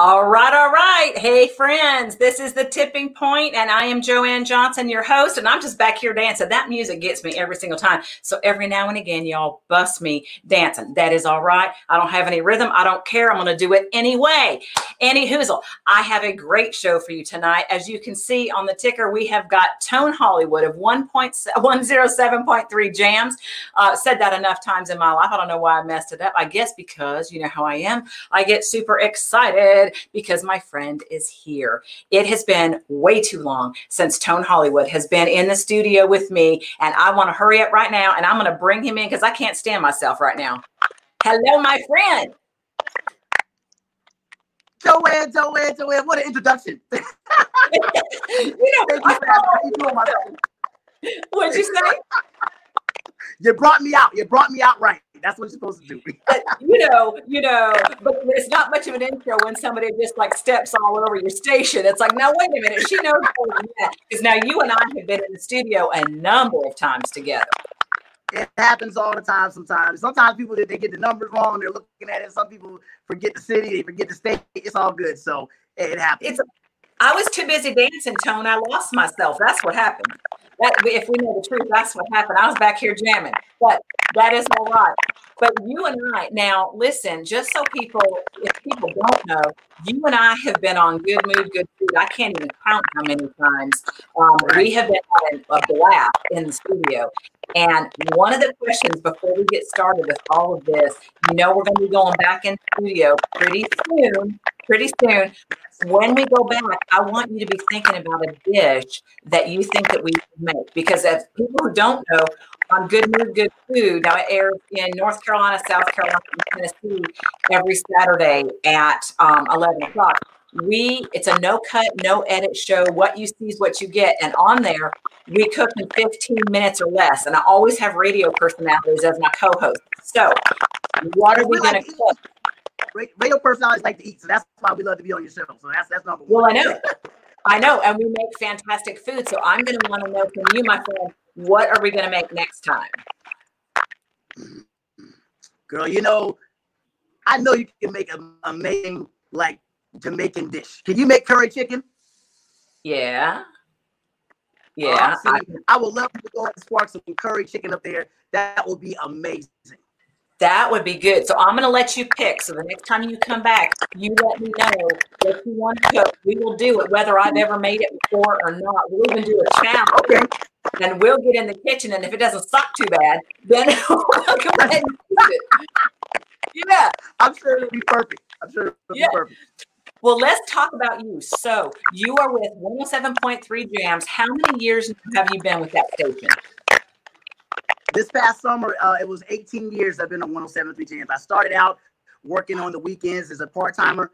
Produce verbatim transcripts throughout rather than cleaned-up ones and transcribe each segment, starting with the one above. All right, all right. Hey, friends, this is The Tipping Point, and I am Joanne Johnson, your host, and I'm just back here dancing. That music gets me every single time. So every now and again, y'all bust me dancing. That is all right. I don't have any rhythm. I don't care. I'm going to do it anyway. Any hoozle. I have a great show for you tonight. As you can see on the ticker, we have got Tone Hollywood of one oh seven point three Jams. Uh, said that enough times in my life. I don't know why I messed it up. I guess because you know how I am. I get super excited because my friend is here. It has been way too long since Tone Hollywood has been in the studio with me, and I want to hurry up right now, and I'm going to bring him in because I can't stand myself right now. Hello, my friend. Joanne, Joanne, Joanne, what an introduction. you know, What'd you say? You brought me out. You brought me out right. That's what you're supposed to do. you know, you know, but it's not much of an intro when somebody just like steps all over your station. It's like, now wait a minute, she knows more than that. Because now you and I have been in the studio a number of times together. It happens all the time sometimes. Sometimes people, they get the numbers wrong, they're looking at it. Some people forget the city, they forget the state. It's all good. So it happens. It's, I was too busy dancing, Tone. I lost myself. That's what happened. That, if we know the truth, that's what happened. I was back here jamming, but that is all right. But you and I, now listen, just so people, if people don't know, you and I have been on Good Mood, Good Food. I can't even count how many times um, we have been having a blast in the studio. And one of the questions before we get started with all of this, you know, we're going to be going back in the studio pretty soon, pretty soon. When we go back, I want you to be thinking about a dish that you think that we can make. Because as people who don't know, on Good Mood, Good Food, now it airs in North Carolina, South Carolina, and Tennessee every Saturday at um, eleven o'clock. We, it's a no-cut, no-edit show. What you see is what you get. And on there, we cook in fifteen minutes or less. And I always have radio personalities as my co-host. So what are we going to cook? Radio personalities like to eat, so that's why we love to be on your show. So that's that's number one. Well, I know, I know, and we make fantastic food. So I'm going to want to know from you, my friend, what are we going to make next time? Girl, you know, I know you can make an amazing like Jamaican dish. Can you make curry chicken? Yeah, yeah. Oh, I, I would love to go and spark some curry chicken up there. That would be amazing. That would be good. So I'm going to let you pick. So the next time you come back, you let me know what you want to cook. We will do it, whether I've ever made it before or not. We'll even do a challenge. Okay. And we'll get in the kitchen, and if it doesn't suck too bad, then we'll go ahead and use it. Yeah. I'm sure it'll be perfect. I'm sure it'll be yeah. perfect. Well, let's talk about you. So you are with one oh seven point three Jams. How many years have you been with that station? This past summer, uh, it was eighteen years I've been on one oh seven point three Jams. I started out working on the weekends as a part-timer,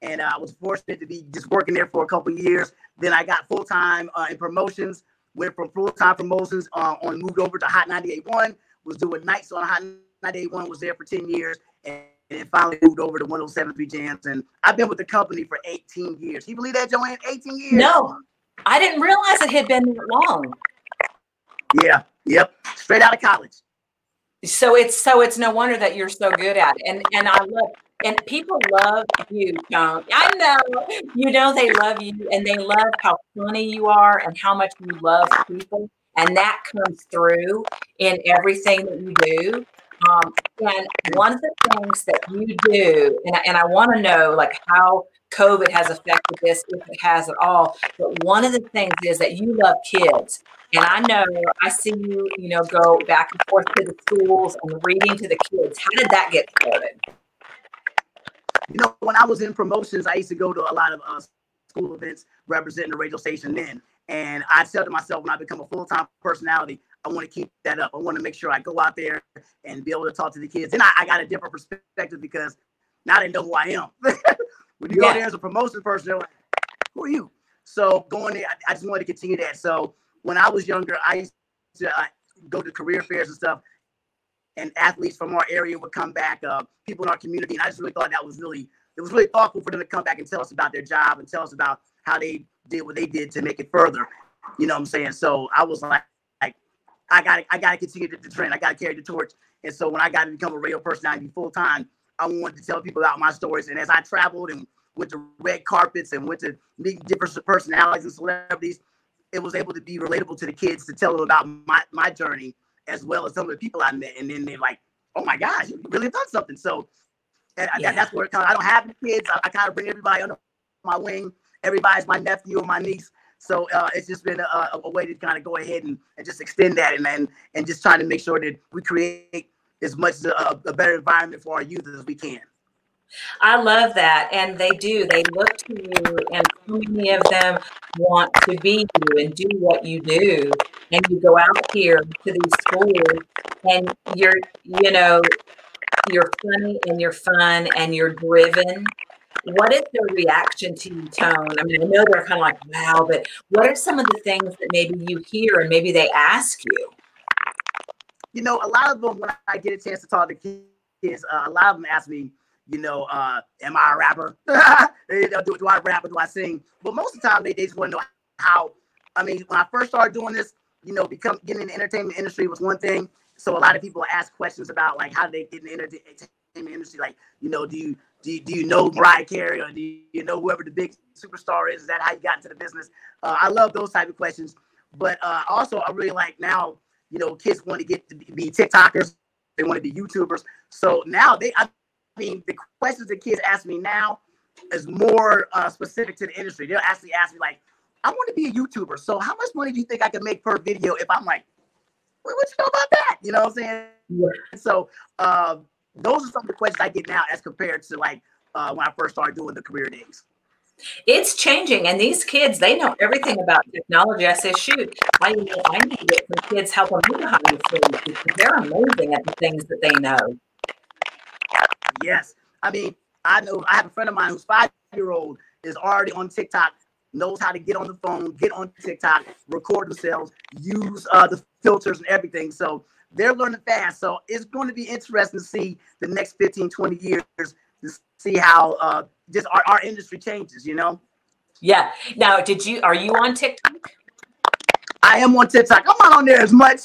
and I was fortunate to be just working there for a couple of years. Then I got full-time uh, in promotions, went from full-time promotions uh, on, moved over to Hot ninety-eight point one, was doing nights on Hot ninety-eight point one, was there for ten years, and then finally moved over to one oh seven point three Jams. And I've been with the company for eighteen years. You believe that, Joanne? eighteen years? No, I didn't realize it had been that long. Yeah. Yep. Straight out of college. So it's so it's no wonder that you're so good at it. And and I love and people love you, Tone. I know. You know they love you, and they love how funny you are and how much you love people. And that comes through in everything that you do. Um, and one of the things that you do, and I, and I want to know like how COVID has affected this, if it has at all. But one of the things is that you love kids. And I know I see you, you know, go back and forth to the schools and reading to the kids. How did that get started? You know, when I was in promotions, I used to go to a lot of uh, school events representing the radio station then. And I said to myself, when I become a full-time personality, I want to keep that up. I want to make sure I go out there and be able to talk to the kids. And I, I got a different perspective because now they know who I am. When you yeah. go there as a promotion person, they're like, who are you? So going there, I, I just wanted to continue that. So when I was younger, I used to uh, go to career fairs and stuff, and athletes from our area would come back, uh, people in our community, and I just really thought that was really, it was really thoughtful for them to come back and tell us about their job and tell us about how they did what they did to make it further. You know what I'm saying? So I was like, like I got I got to continue the, the trend. I got to carry the torch. And so when I got to become a radio personality full time, I wanted to tell people about my stories. And as I traveled and went to red carpets and went to meet different personalities and celebrities, it was able to be relatable to the kids to tell them about my, my journey as well as some of the people I met. And then they're like, oh my gosh, you really have done something. So and yeah. I, that's where it kind of, I don't have kids. I, I kind of bring everybody under my wing. Everybody's my nephew or my niece. So uh, it's just been a, a way to kind of go ahead and, and just extend that and, and and just trying to make sure that we create as much a, a better environment for our youth as we can. I love that. And they do. They look to you, and so many of them want to be you and do what you do. And you go out here to these schools and you're, you know, you're funny and you're fun and you're driven. What is their reaction to you, Tone? I mean, I know they're kind of like, wow, but what are some of the things that maybe you hear and maybe they ask you? You know, a lot of them, when I get a chance to talk to kids, uh, a lot of them ask me, you know, uh, am I a rapper? you know, do, do I rap or do I sing? But most of the time, they, they just want to know how. I mean, when I first started doing this, you know, become getting in the entertainment industry was one thing. So a lot of people ask questions about, like, how do they get in the entertainment industry? Like, you know, do you do you, do you know Mariah Carey, or do you, you know whoever the big superstar is? Is that how you got into the business? Uh, I love those type of questions. But uh, also, I really like now, you know, kids want to get to be TikTokers. They want to be YouTubers. So now they, I mean, the questions that kids ask me now is more uh, specific to the industry. They'll actually ask me, like, I want to be a YouTuber. So how much money do you think I can make per video? If I'm like, what, what you know about that? You know what I'm saying? Yeah. So uh, those are some of the questions I get now as compared to like uh, when I first started doing the career days. It's changing, and these kids, they know everything about technology. I said, shoot, I need, I need to get some kids helping me behind the scenes because they're amazing at the things that they know. Yes. I mean, I know I have a friend of mine who's five-year-old is already on TikTok, knows how to get on the phone, get on TikTok, record themselves, use uh, the filters and everything. So they're learning fast. So it's going to be interesting to see the next fifteen, twenty years to see how uh, just our, our industry changes, you know? Yeah. Now, did you, are you on TikTok? I am on TikTok. I'm not on there as much.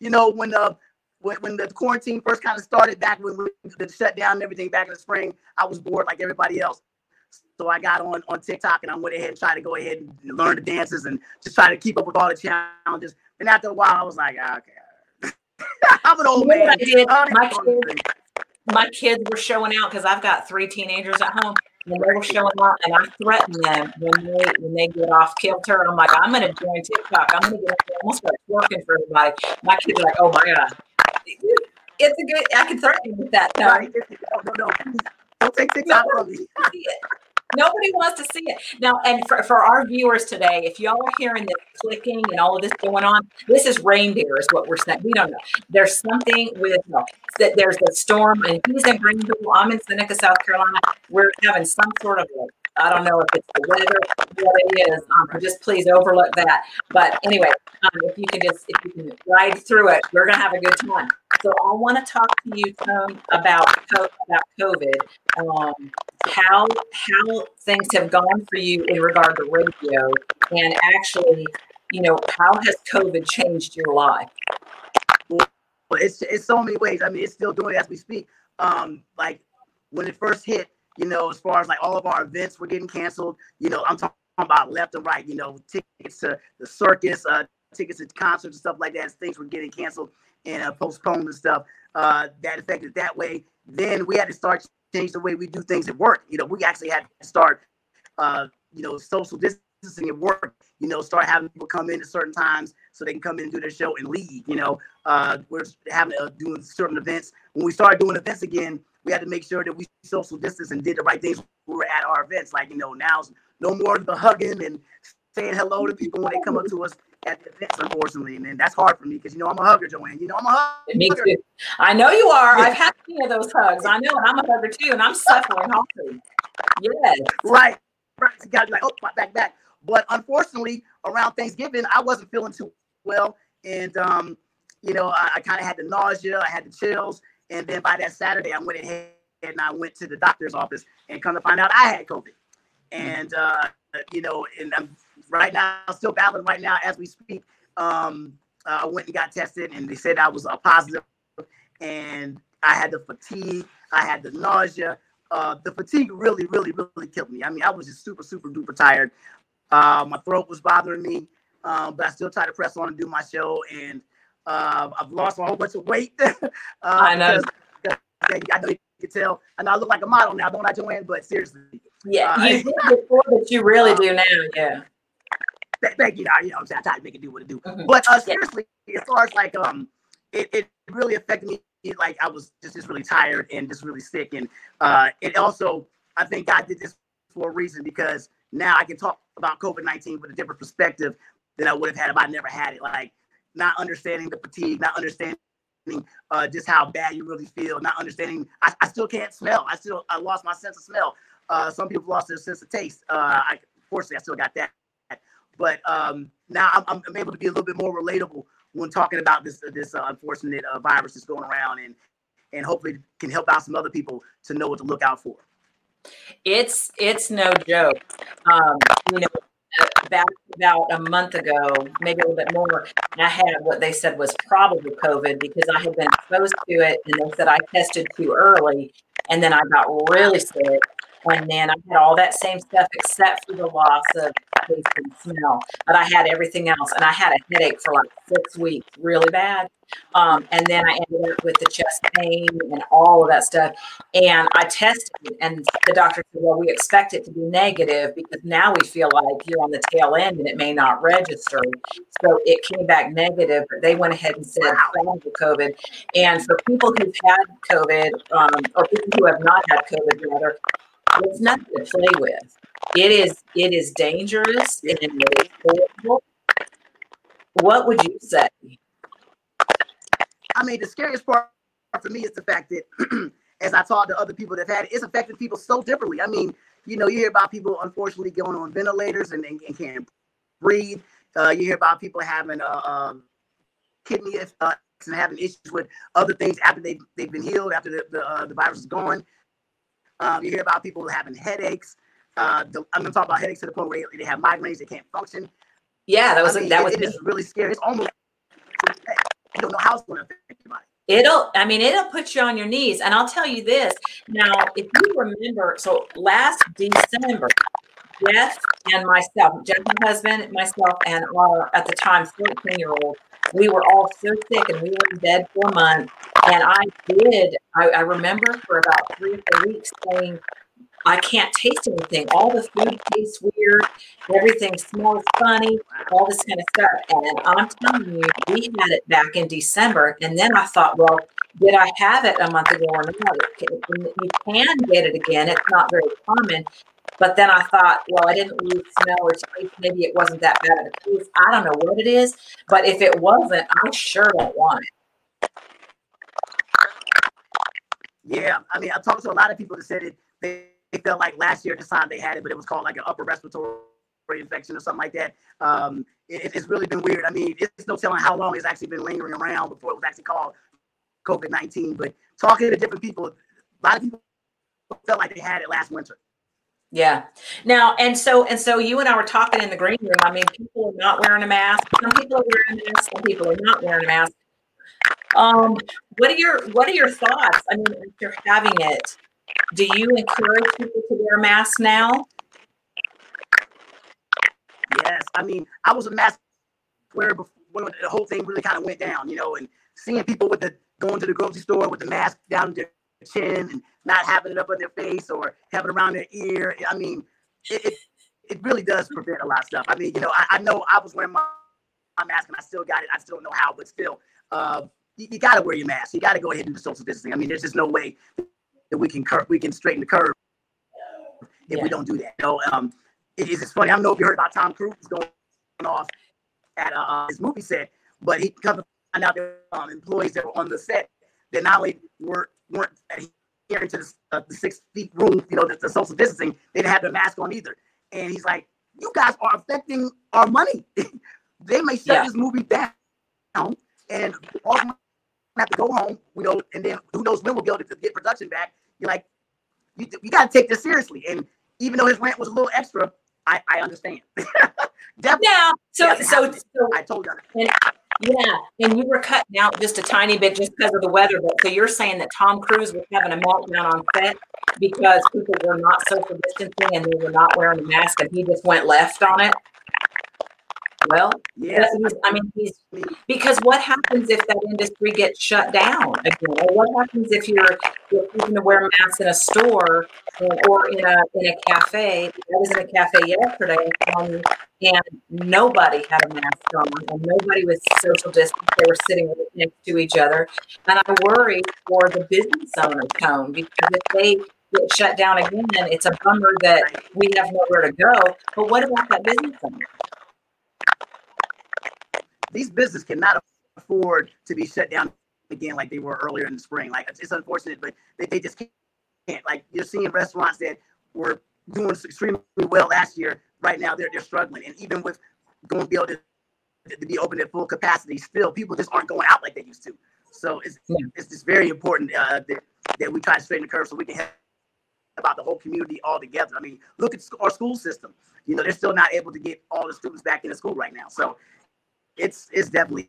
you know, when the, when, when the quarantine first kind of started back when we, the shutdown and everything back in the spring, I was bored like everybody else. So I got on, on TikTok and I went ahead and tried to go ahead and learn the dances and just try to keep up with all the challenges. And after a while, I was like, oh, okay, I'm an old you know man. I did. I my, kids, my kids were showing out because I've got three teenagers at home, and they were showing out. And I threatened them when they when they get off kilter. I'm like, I'm going to join TikTok. I'm going to get almost like working for everybody. My kids are like, oh my god, it's a good. I can threaten you with that. No, right. no, no, no. Don't take TikTok from me. Nobody wants to see it. Now, and for, for our viewers today, if y'all are hearing the clicking and all of this going on, this is reindeer is what we're saying. We don't know. There's something with no, that there's a storm, and he's in Greenville. I'm in Seneca, South Carolina. We're having some sort of, a, I don't know if it's the weather, what it is. Um, just please overlook that. But anyway, um, if you can just, if you can ride through it, we're going to have a good time. So I want to talk to you, Tone, about about COVID, um, how how things have gone for you in regard to radio, and actually, you know, how has COVID changed your life? Well, it's it's so many ways. I mean, it's still doing it as we speak. Um, like when it first hit, you know, as far as like all of our events were getting canceled. You know, I'm talking about left and right. You know, tickets to the circus, uh, tickets to concerts and stuff like that. As things were getting canceled and uh, postponed and stuff, uh, that affected that way. Then we had to start change the way we do things at work. You know, we actually had to start, uh, you know, social distancing at work, you know, start having people come in at certain times so they can come in and do their show and leave, you know. Uh, we're having uh, doing certain events. When we started doing events again, we had to make sure that we social distance and did the right things when we were at our events. Like, you know, now no more of the hugging and saying hello to people when they come up to us at the events, unfortunately, and, and that's hard for me because you know I'm a hugger, Joanne. You know I'm a hugger. Me too. I know you are. I've had many of those hugs. I know, and I'm a hugger too, and I'm suffering. Hopefully. Yes. Right. Right. You gotta be like, oh, my back, back. But unfortunately, around Thanksgiving, I wasn't feeling too well, and um, you know, I, I kind of had the nausea, I had the chills, and then by that Saturday, I went ahead and I went to the doctor's office, and come to find out, I had COVID, and uh, you know, and I'm. Right now, still battling right now as we speak. Um, I went and got tested, and they said I was uh, positive, and I had the fatigue, I had the nausea, uh, the fatigue really, really, really killed me. I mean, I was just super, super duper tired. Uh, my throat was bothering me, uh, but I still tried to press on and do my show. And uh, I've lost a whole bunch of weight. uh, I know. Because, because I know you can tell. I know I look like a model now, don't I, Joanne? But seriously. Yeah, uh, you did before, but you really uh, do now, yeah. Th- thank you. I, you know, I'm trying to make it do what it do. Mm-hmm. But uh, seriously, as far as like, um, it, it really affected me. It, like I was just, just really tired and just really sick. And uh, it also, I think God did this for a reason, because now I can talk about COVID nineteen with a different perspective than I would have had if I never had it. Like not understanding the fatigue, not understanding uh, just how bad you really feel, not understanding, I, I still can't smell. I still, I lost my sense of smell. Uh, some people lost their sense of taste. Uh, I, fortunately, I still got that. But um, now I'm, I'm able to be a little bit more relatable when talking about this uh, this uh, unfortunate uh, virus that's going around, and and hopefully can help out some other people to know what to look out for. It's it's no joke. Um, you know, back about a month ago, maybe a little bit more, I had what they said was probable COVID because I had been exposed to it, and they said I tested too early, and then I got really sick. And then I had all that same stuff except for the loss of taste and smell, but I had everything else. And I had a headache for like six weeks, really bad. Um, and then I ended up with the chest pain and all of that stuff. And I tested, and the doctor said, well, we expect it to be negative because now we feel like you're on the tail end and it may not register. So it came back negative, but they went ahead and said wow. COVID. And for people who've had COVID, um, or people who have not had COVID, rather, it's nothing to play with. It is it is dangerous and it is horrible. What would you say? I mean, the scariest part for me is the fact that as I talk to other people that have had it, it's affected people so differently. I mean, you know, you hear about people unfortunately going on ventilators and, and, and can't breathe. Uh, you hear about people having uh, um, kidney uh, and having issues with other things after they've, they've been healed, after the, the, uh, the virus is gone. Um, you hear about people having headaches. Uh, the, I'm going to talk about headaches to the point where they, they have migraines, they can't function. Yeah, that was I mean, that it, was it is really scary. It's almost you don't know how it's going to affect your body. It'll, I mean, it'll put you on your knees. And I'll tell you this now, if you remember, so last December, Jeff and myself, Jeff, my husband, myself, and our at the time fourteen year old. We were all so sick and we were in bed for a month. And I did, I, I remember for about three or four weeks saying, I can't taste anything. All the food tastes weird. Everything smells funny, all this kind of stuff. And I'm telling you, we had it back in December. And then I thought, well, did I have it a month ago or not? You can get it again. It's not very common. But then I thought, well, I didn't really smell or taste. Maybe it wasn't that bad of a case. I don't know what it is, but if it wasn't, I sure don't want it. Yeah, I mean, I talked to a lot of people that said it. They, they felt like last year at this time they had it, but it was called like an upper respiratory infection or something like that. Um, it, it's really been weird. I mean, it's no telling how long it's actually been lingering around before it was actually called COVID nineteen. But talking to different people, a lot of people felt like they had it last winter. Yeah. Now, and so, and so you and I were talking in the green room. I mean, people are not wearing a mask. Some people are wearing a mask. Some people are not wearing a mask. Um, what are your, what are your thoughts? I mean, if you're having it, do you encourage people to wear masks now? Yes. I mean, I was a mask wearer before when the whole thing really kind of went down, you know, and seeing people with the, going to the grocery store with the mask down there. Chin and not having it up on their face or having it around their ear. I mean, it, it it really does prevent a lot of stuff. I mean, you know, I, I know I was wearing my, my mask and I still got it. I still don't know how, but still, uh, you, you got to wear your mask. You got to go ahead and do social distancing. I mean, there's just no way that we can cur- we can straighten the curve if yeah. we don't do that. You know, um, it, it's just funny. I don't know if you heard about Tom Cruise going off at uh, his movie set, but he comes to find out there were um, employees that were on the set that not only were weren't adhering to the, uh, the six feet rule, you know, the, the social distancing, they didn't have their mask on either. And he's like, you guys are affecting our money. They may shut yeah. this movie down and all of them have to go home, you know, and then who knows when we'll be able to get production back. You're like, you, you got to take this seriously. And even though his rant was a little extra, I, I understand. Definitely. Now, so, so, so I told you. And, Yeah, and you were cutting out just a tiny bit just because of the weather. But so you're saying that Tom Cruise was having a meltdown on set because people were not social distancing and they were not wearing a mask, and he just went left on it. Well, yes. I mean, he's, because what happens if that industry gets shut down again? Or what happens if you're going to wear masks in a store or in a in a cafe? I was in a cafe yesterday, um, and nobody had a mask on, and nobody was social distanced. They were sitting next to each other, and I worry for the business owner, Tone, because if they get shut down again, it's a bummer that we have nowhere to go. But what about that business owner? These businesses cannot afford to be shut down again like they were earlier in the spring. Like, it's unfortunate, but they, they just can't. Like, you're seeing restaurants that were doing extremely well last year. Right now, they're they're struggling. And even with going to be able to, to be open at full capacity, still people just aren't going out like they used to. So it's yeah. it's just very important uh, that, that we try to straighten the curve so we can help about the whole community all together. I mean, look at our school system. You know, they're still not able to get all the students back into school right now. So It's it's definitely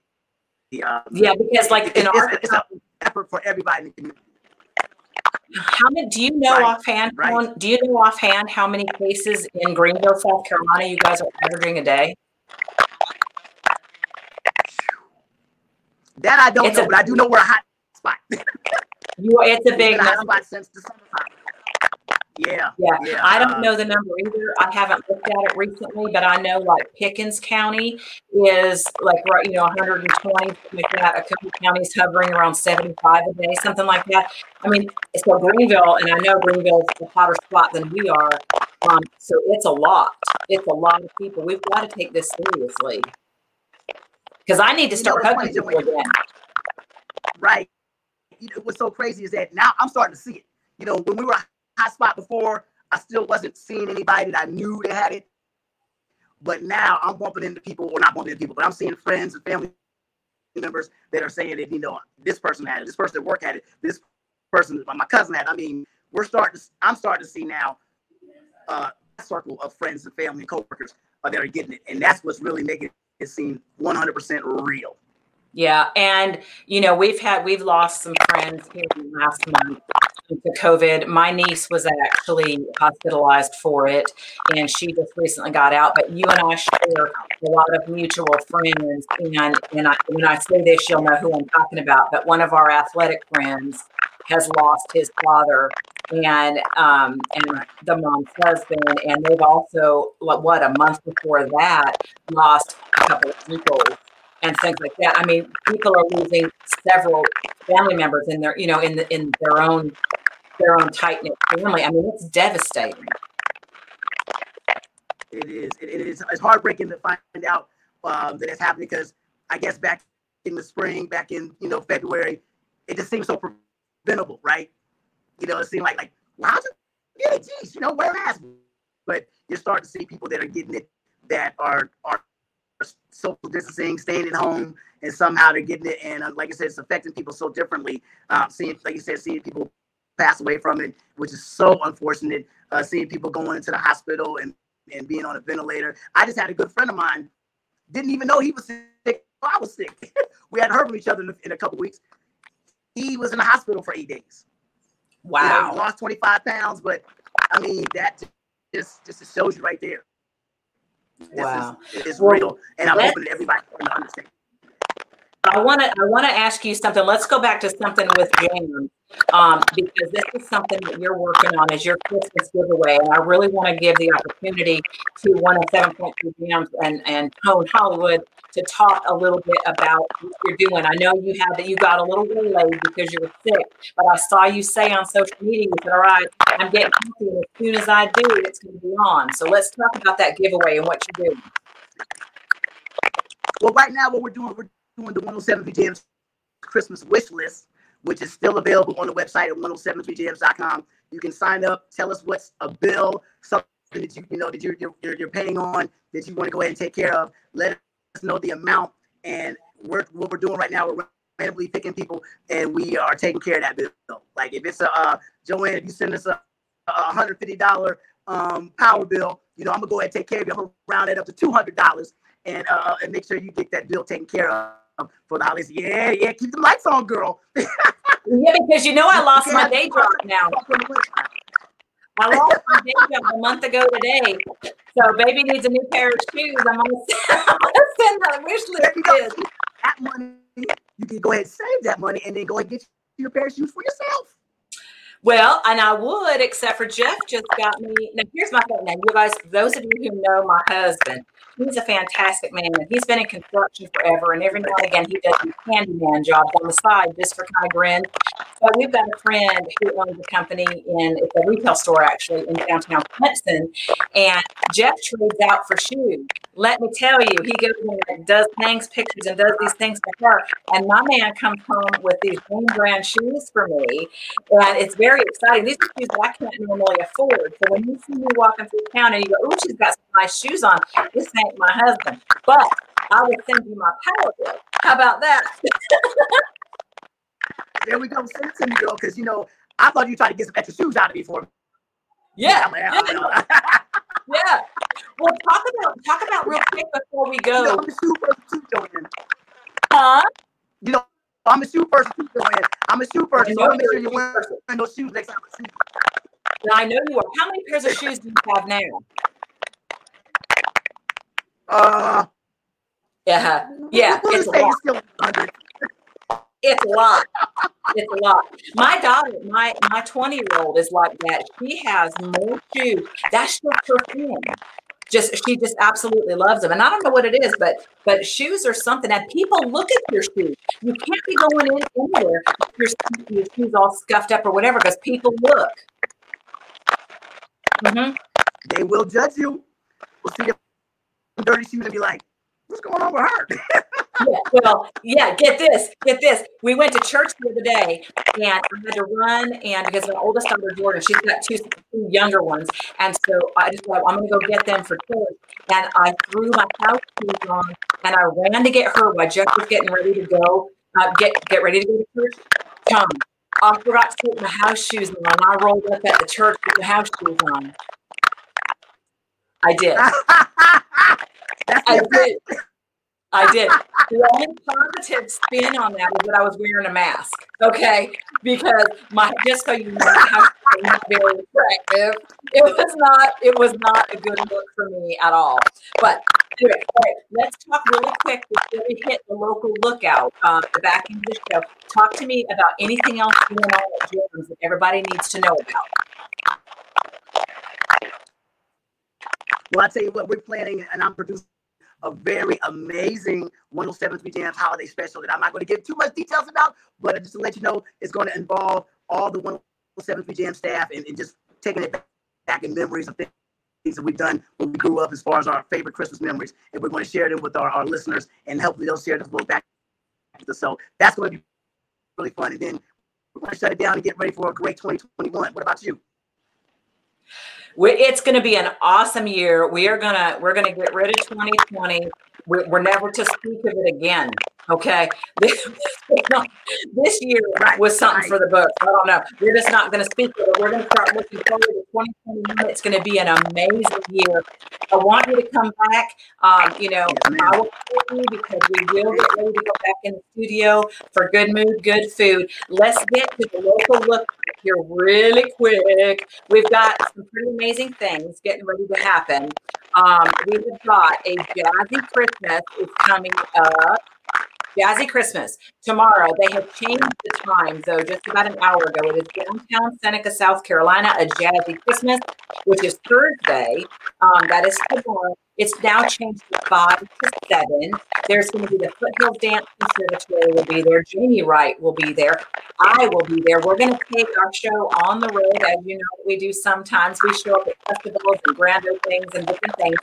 uh, yeah because like in our it's, it's an effort for everybody. How many do you know right. offhand? Right. Do you know offhand how many cases in Greenville, South Carolina, you guys are averaging a day? That I don't it's know, a, but I do know we're a hot spot. you it's a big hot spot since December. Yeah, yeah. Yeah. I don't know the number either. I haven't looked at it recently, but I know like Pickens County is like, right, you know, one hundred twenty, like that. A couple counties hovering around seventy-five a day, something like that. I mean, so Greenville, and I know Greenville is a hotter spot than we are. Um, so it's a lot. It's a lot of people. We've got to take this seriously. Because I need to start you know, hugging people again. Right. You know, what's so crazy is that now I'm starting to see it. You know, when we were hot spot before, I still wasn't seeing anybody that I knew that had it, but now I'm bumping into people, or not bumping into people, but I'm seeing friends and family members that are saying that, you know, this person had it, this person at work had it, this person, my cousin had it. I mean, we're starting to, I'm starting to see now uh, a circle of friends and family and coworkers uh, that are getting it, and that's what's really making it seem one hundred percent real. Yeah, and you know, we've had we've lost some friends here last month to COVID. My niece was actually hospitalized for it, and she just recently got out. But you and I share a lot of mutual friends, and and I, when I say this, you'll know who I'm talking about. But one of our athletic friends has lost his father and um, and the mom's husband, and they've also, what, a month before that, lost a couple of people. And things like that. I mean, people are losing several family members in their, you know, in the, in their own, their own tight knit family. I mean, it's devastating. It is. It is. It's heartbreaking to find out um, that it's happening, because I guess back in the spring, back in you know February, it just seems so preventable, right? You know, it seemed like like wow, yeah, geez, you know, wear a mask. But you start to see people that are getting it that are are. social distancing, staying at home, and somehow they're getting it. And uh, like I said, it's affecting people so differently. Uh, seeing, like you said, seeing people pass away from it, which is so unfortunate. Uh, seeing people going into the hospital and, and being on a ventilator. I just had a good friend of mine, didn't even know he was sick. I was sick. We hadn't heard from each other in a, in a couple weeks. He was in the hospital for eight days. Wow. You know, lost twenty-five pounds, but I mean, that just, just shows you right there. This wow, is, it's well, real, and I'm hoping everybody can understand. I want to. I want to ask you something. Let's go back to something with Jam, um, because this is something that you're working on as your Christmas giveaway, and I really want to give the opportunity to one oh seven point three Jams and and Tone Hollywood to talk a little bit about what you're doing. I know you had that you got a little delayed because you were sick, but I saw you say on social media, you said, "All right, I'm getting healthy, and as soon as I do, it's going to be on." So let's talk about that giveaway and what you're doing. Well, right now, what we're doing, we're doing the one oh seven point three J A M Z Christmas wish list, which is still available on the website at one oh seven point three jams dot com. You can sign up, tell us what's a bill, something that you, you know that you're, you're you're paying on that you want to go ahead and take care of. Let us know the amount, and we're, what we're doing right now, we're randomly picking people, and we are taking care of that bill. Like if it's a uh, Joanne, if you send us a, a one hundred fifty dollars um, power bill, you know I'm gonna go ahead and take care of you. I'm gonna round it up to two hundred dollars, and uh, and make sure you get that bill taken care of. for dollars. Yeah, yeah, keep the lights on, girl. Yeah, because you know I lost yeah, my day job now. I lost my day job a month ago today. So baby needs a new pair of shoes. I'm gonna send that wish list. Is. That money, you can go ahead and save that money and then go and get your pair of shoes for yourself. Well, and I would, except for Jeff just got me. Now, here's my thing. Now, you guys, those of you who know my husband, he's a fantastic man. He's been in construction forever, and every now and again, he does these handyman jobs on the side just for kind of grin. So we've got a friend who owns a company in it's a retail store, actually, in downtown Clemson, and Jeff trades out for shoes. Let me tell you, he goes and does things, pictures, and does these things for her. And my man comes home with these green brand shoes for me, and it's very Very exciting. These are shoes that I can't normally afford. So when you see me walking through town and you go, "Oh, she's got some nice shoes on," this ain't my husband. But I will send you my power bill. How about that? There we go. Send it to me, girl, because you know I thought you tried to get some extra shoes out of me for me. Yeah. Yeah. Yeah. Well, talk about talk about real quick before we go. You know, I'm a shoe person too, Joanne. Huh? You know. I'm a shoe person. I'm a shoe person. So make sure you're wearing those shoes next time. I know you are. How many pairs of shoes do you have now? Uh, yeah, yeah. It's a lot. It's a lot. It's a lot. My daughter, my my twenty-year-old is like that. She has more shoes. That's just her thing. Just she just absolutely loves them, and I don't know what it is, but but shoes are something that people look at your shoes. You can't be going in anywhere with your, your shoes all scuffed up or whatever, because people look. Mm-hmm. They will judge you. We'll see the dirty shoes and be like, "What's going on with her?" Yeah, well, yeah, get this, get this. We went to church the other day, and I had to run, and because my oldest daughter, Jordan, she's got two, two younger ones, and so I just thought, I'm going to go get them for church, and I threw my house shoes on, and I ran to get her while Jeff was getting ready to go, uh, get get ready to go to church. Come, I forgot to put my house shoes on, and I rolled up at the church with the house shoes on. I did. I did. I did. The only positive spin on that was that I was wearing a mask, okay? Because my just so you know, my was not very attractive. It was not. It was not a good look for me at all. But anyway, all right, let's talk really quick before we hit the local lookout. Um, the back end of the show. Talk to me about anything else going on at J A M Z that everybody needs to know about. Well, I'll tell you what we're planning, and I'm producing a very amazing one oh seven point three J A M Z holiday special that I'm not going to give too much details about, but just to let you know, it's going to involve all the one oh seven point three J A M Z staff and, and just taking it back in memories of things that we've done when we grew up as far as our favorite Christmas memories. And we're going to share them with our, our listeners and hopefully they'll share those back with us. So that's going to be really fun. And then we're going to shut it down and get ready for a great twenty twenty-one. What about you? It's going to be an awesome year. We are going to, we're going to get rid of twenty twenty. We're, we're never to speak of it again. Okay. This, this year was something for the books. I don't know. We're just not going to speak of it. We're going to start looking forward to twenty twenty-one. It's going to be an amazing year. I want you to come back. Um, you know, I will tell you because we will get ready to go back in the studio for Good Mood, Good Food. Let's get to the local look here really quick. We've got some pretty amazing things getting ready to happen. Um, we have got a Jazzy Christmas is coming up. Jazzy Christmas tomorrow. They have changed the time, though, just about an hour ago. It is downtown Seneca, South Carolina, a Jazzy Christmas, which is Thursday. Um, that is tomorrow. It's now changed to five to seven. There's going to be the Foothills Dance Conservatory will be there. Jamie Wright will be there. I will be there. We're going to take our show on the road, as you know we do sometimes. We show up at festivals and grand openings and different things.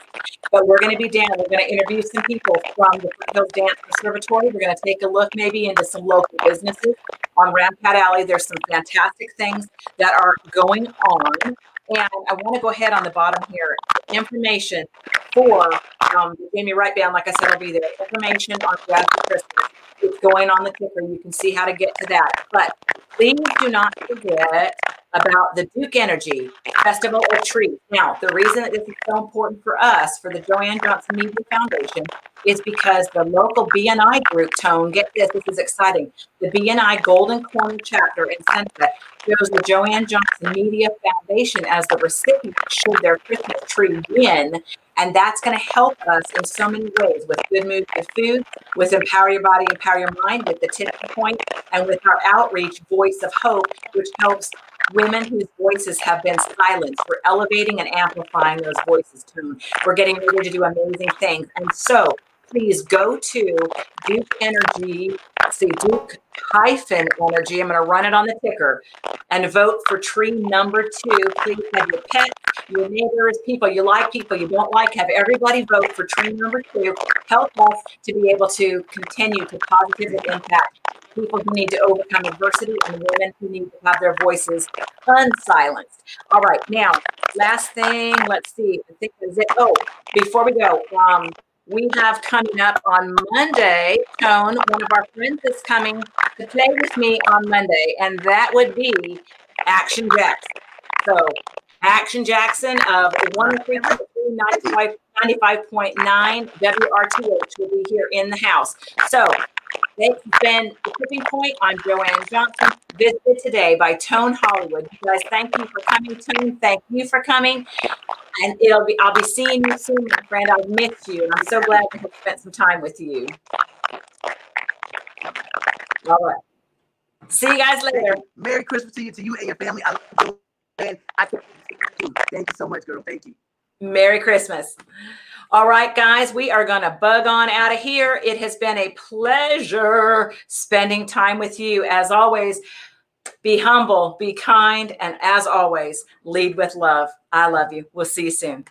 But we're going to be down. We're going to interview some people from the Foothills Dance Conservatory. We're going to take a look maybe into some local businesses on Rampart Alley. There's some fantastic things that are going on. And I want to go ahead on the bottom here. Information for um, the Jamie Wright Band, like I said, I'll be there. Information on Jazzy Christmas. It's going on the ticker. You can see how to get to that. But please do not forget about the Duke Energy Festival of Trees. Now, the reason that this is so important for us, for the Joanne Johnson Media Foundation, is because the local B N I group, Tone, get this, this is exciting. The B N I Golden Corner Chapter in Seneca chose the Joanne Johnson Media Foundation as the recipient should their Christmas tree win. And that's going to help us in so many ways with Good Mood, Good Food, with Empower Your Body, Empower Your Mind, with The Tipping Point, and with our outreach, Voice of Hope, which helps women whose voices have been silenced. We're elevating and amplifying those voices too. We're getting ready to do amazing things. And so please go to Duke Energy, see Duke hyphen Energy. I'm going to run it on the ticker and vote for tree number two. Please have your pets, your neighbors, people you like, people you don't like, have everybody vote for tree number two. Help us to be able to continue to positively impact people who need to overcome adversity and women who need to have their voices unsilenced. All right, now, last thing, let's see. I think that's it. Oh, before we go, um, we have coming up on Monday, Tone, one of our friends is coming to play with me on Monday, and that would be Action Jackson. So, Action Jackson of ninety-five point nine W R T H will be here in the house. So, it's been The Tipping Point. I'm Joanne Johnson, visited today by Tone Hollywood. You guys, thank you for coming, Tone. Thank you for coming. And it'll be I'll be seeing you soon, my friend. I'll miss you. And I'm so glad to have spent some time with you. All right. See you guys later. Merry Christmas to you, to you and your family. I love you. And I can't thank you. Thank you so much, girl. Thank you. Merry Christmas. All right, guys, we are going to bug on out of here. It has been a pleasure spending time with you. As always, be humble, be kind, and as always, lead with love. I love you. We'll see you soon.